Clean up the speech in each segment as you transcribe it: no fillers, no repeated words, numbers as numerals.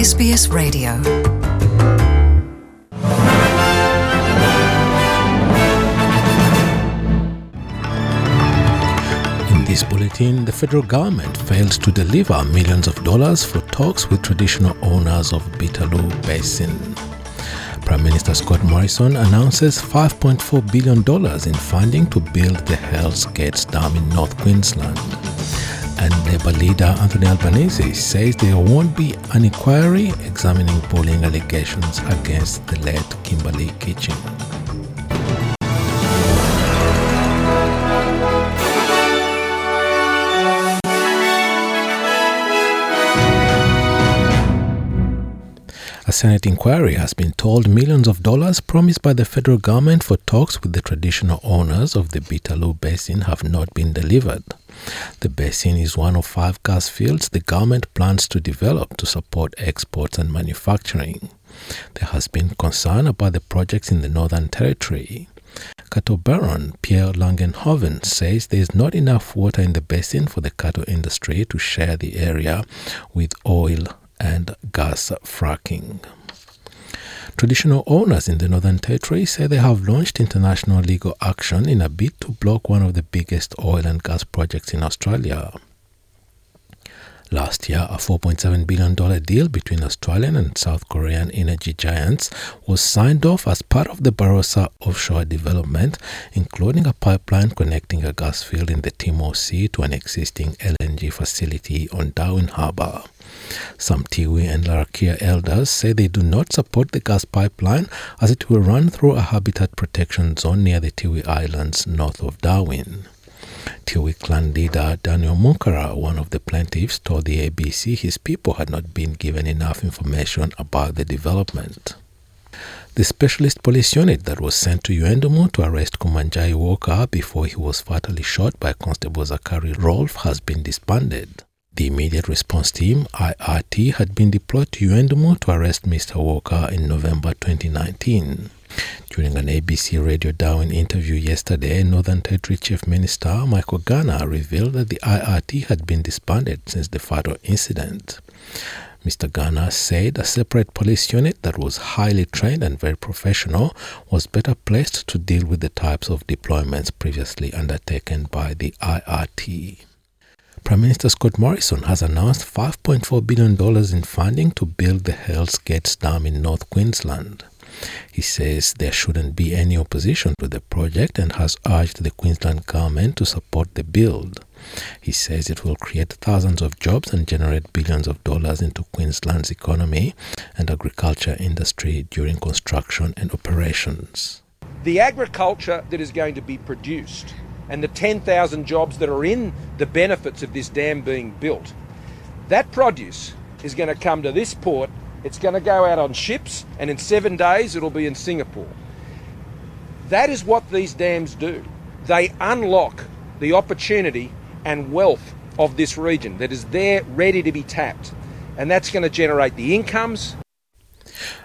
SBS Radio. In this bulletin, the federal government fails to deliver millions of dollars for talks with traditional owners of Beetaloo Basin. Prime Minister Scott Morrison announces $5.4 billion in funding to build the Hells Gate Dam in North Queensland. And Labour leader Anthony Albanese says there won't be an inquiry examining bullying allegations against the late Kimberly Kitching. A Senate inquiry has been told millions of dollars promised by the federal government for talks with the traditional owners of the Beetaloo Basin have not been delivered. The basin is one of 5 gas fields the government plans to develop to support exports and manufacturing. There has been concern about the projects in the Northern Territory. Cattle Baron Pierre Langenhoven says there is not enough water in the basin for the cattle industry to share the area with oil and gas fracking. Traditional owners in the Northern Territory say they have launched international legal action in a bid to block one of the biggest oil and gas projects in Australia. Last year, a $4.7 billion deal between Australian and South Korean energy giants was signed off as part of the Barossa offshore development, including a pipeline connecting a gas field in the Timor Sea to an existing LNG facility on Darwin Harbour. Some Tiwi and Larrakia elders say they do not support the gas pipeline as it will run through a habitat protection zone near the Tiwi Islands north of Darwin. Tiwi clan leader Daniel Munkara, one of the plaintiffs, told the ABC his people had not been given enough information about the development. The specialist police unit that was sent to Yuendumu to arrest Kumanjai Walker before he was fatally shot by Constable Zachary Rolfe has been disbanded. The immediate response team, IRT, had been deployed to Yuendumu to arrest Mr. Walker in November 2019. During an ABC Radio Darwin interview yesterday, Northern Territory Chief Minister Michael Gunner revealed that the IRT had been disbanded since the Fado incident. Mr. Gunner said a separate police unit that was highly trained and very professional was better placed to deal with the types of deployments previously undertaken by the IRT. Prime Minister Scott Morrison has announced $5.4 billion in funding to build the Hells Gate Dam in North Queensland. He says there shouldn't be any opposition to the project and has urged the Queensland government to support the build. He says it will create thousands of jobs and generate billions of dollars into Queensland's economy and agriculture industry during construction and operations. The agriculture that is going to be produced and the 10,000 jobs that are in the benefits of this dam being built, that produce is going to come to this port. It's going to go out on ships, and in 7 days it'll be in Singapore. That is what these dams do. They unlock the opportunity and wealth of this region that is there ready to be tapped, and that's going to generate the incomes.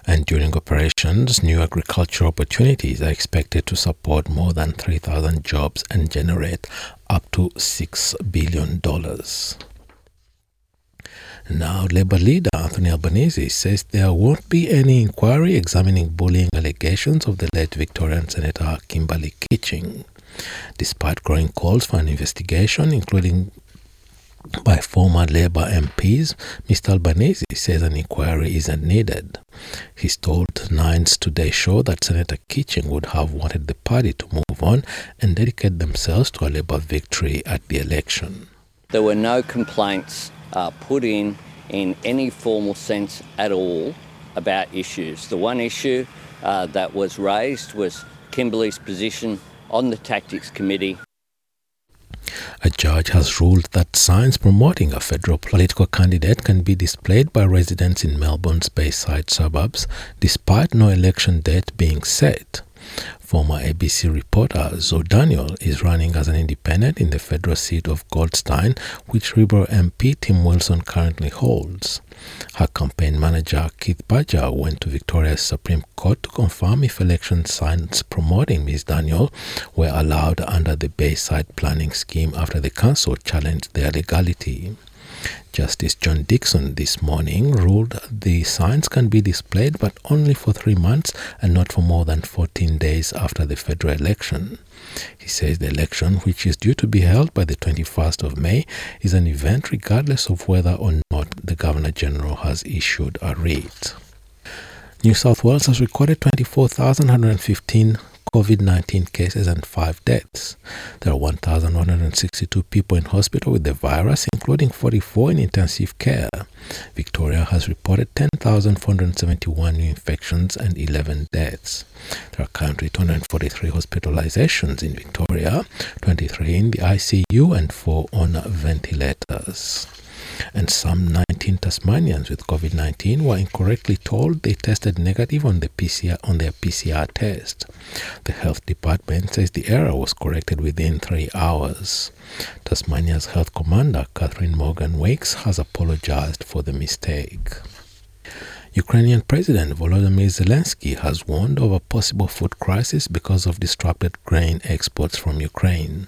And during operations, new agricultural opportunities are expected to support more than 3,000 jobs and generate up to $6 billion. Now, Labour leader Anthony Albanese says there won't be any inquiry examining bullying allegations of the late Victorian Senator Kimberly Kitching. Despite growing calls for an investigation, including by former Labour MPs, Mr. Albanese says an inquiry isn't needed. He's told Nine's Today Show that Senator Kitching would have wanted the party to move on and dedicate themselves to a Labour victory at the election. There were no complaints put in any formal sense at all about issues. The one issue that was raised was Kimberley's position on the Tactics Committee. A judge has ruled that signs promoting a federal political candidate can be displayed by residents in Melbourne's Bayside suburbs, despite no election date being set. Former ABC reporter Zoe Daniel is running as an independent in the federal seat of Goldstein, which Liberal MP Tim Wilson currently holds. Her campaign manager Keith Badger went to Victoria's Supreme Court to confirm if election signs promoting Ms. Daniel were allowed under the Bayside planning scheme after the council challenged their legality. Justice John Dixon this morning ruled the signs can be displayed but only for 3 months and not for more than 14 days after the federal election. He says the election, which is due to be held by the 21st of May, is an event regardless of whether or not the Governor-General has issued a writ. New South Wales has recorded 24,115 COVID-19 cases and 5 deaths. There are 1,162 people in hospital with the virus, including 44 in intensive care. Victoria has reported 10,471 new infections and 11 deaths. There are currently 243 hospitalizations in Victoria, 23 in the ICU and 4 on ventilators. And some 19 Tasmanians with COVID-19 were incorrectly told they tested negative on their PCR test. The health department says the error was corrected within 3 hours. Tasmania's health commander, Catherine Morgan-Wakes, has apologized for the mistake. Ukrainian President Volodymyr Zelensky has warned of a possible food crisis because of disrupted grain exports from Ukraine.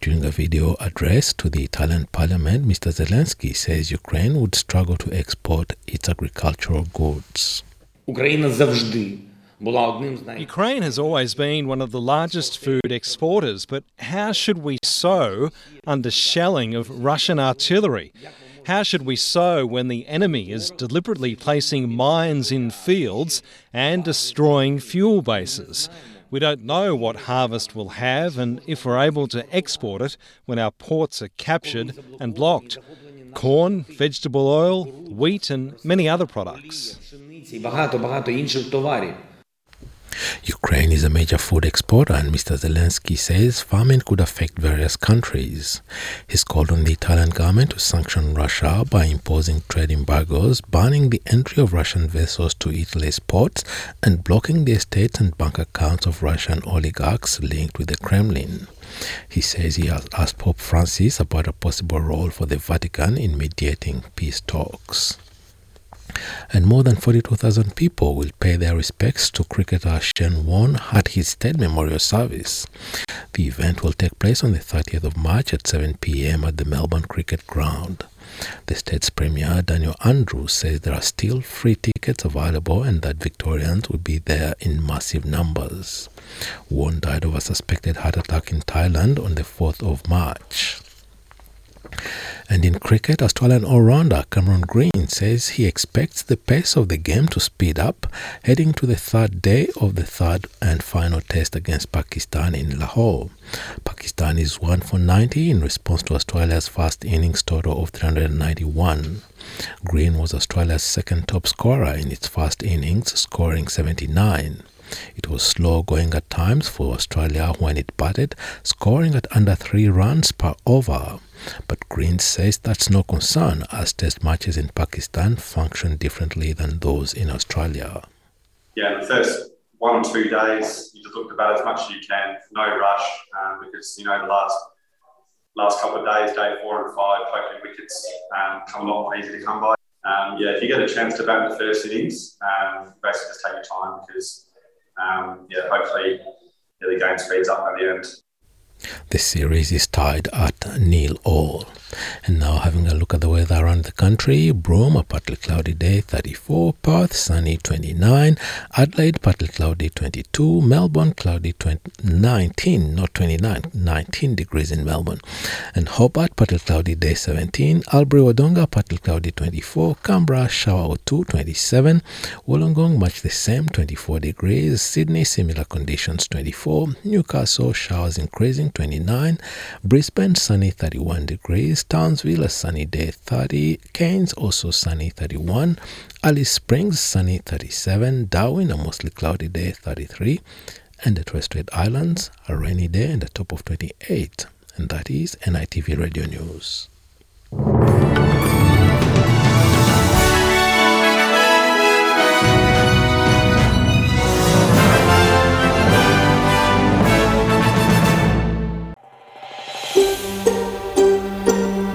During a video address to the Italian parliament, Mr. Zelensky says Ukraine would struggle to export its agricultural goods. Ukraine has always been one of the largest food exporters, but how should we sow under shelling of Russian artillery? How should we sow when the enemy is deliberately placing mines in fields and destroying fuel bases? We don't know what harvest we'll have and if we're able to export it when our ports are captured and blocked. Corn, vegetable oil, wheat and many other products. Ukraine is a major food exporter and Mr. Zelensky says famine could affect various countries. He's called on the Italian government to sanction Russia by imposing trade embargoes, banning the entry of Russian vessels to Italy's ports and blocking the estates and bank accounts of Russian oligarchs linked with the Kremlin. He says he has asked Pope Francis about a possible role for the Vatican in mediating peace talks. And more than 42,000 people will pay their respects to cricketer Shane Warne at his state memorial service. The event will take place on the 30th of March at 7 p.m. at the Melbourne Cricket Ground. The state's Premier, Daniel Andrews, says there are still free tickets available and that Victorians will be there in massive numbers. Warne died of a suspected heart attack in Thailand on the 4th of March. And in cricket, Australian all-rounder Cameron Green says he expects the pace of the game to speed up, heading to the third day of the third and final test against Pakistan in Lahore. Pakistan is 1 for 90 in response to Australia's first innings total of 391. Green was Australia's second top scorer in its first innings, scoring 79. It was slow going at times for Australia when it batted, scoring at under 3 runs per over. But Green says that's no concern as test matches in Pakistan function differently than those in Australia. Yeah, the first 1 or 2 days, you just look to bat as much as you can, no rush, because, the last couple of days, day 4 and 5, hopefully wickets come a lot more easy to come by. If you get a chance to bat in the first innings, basically just take your time because... hopefully the game speeds up at the end. The series is tied at 0-0. And now having a look at the weather around the country. Broome, a partly cloudy day, 34. Perth, sunny, 29. Adelaide, partly cloudy, 22. Melbourne, cloudy, 19. Not 29, 19 degrees in Melbourne. And Hobart, partly cloudy day, 17. Albury-Wodonga, partly cloudy, 24. Canberra, shower or 2, 27. Wollongong, much the same, 24 degrees. Sydney, similar conditions, 24. Newcastle, showers increasing, 29, Brisbane sunny 31 degrees, Townsville a sunny day 30, Cairns also sunny 31, Alice Springs sunny 37, Darwin a mostly cloudy day 33, and the Torres Strait Islands a rainy day and a top of 28. And that is NITV Radio News.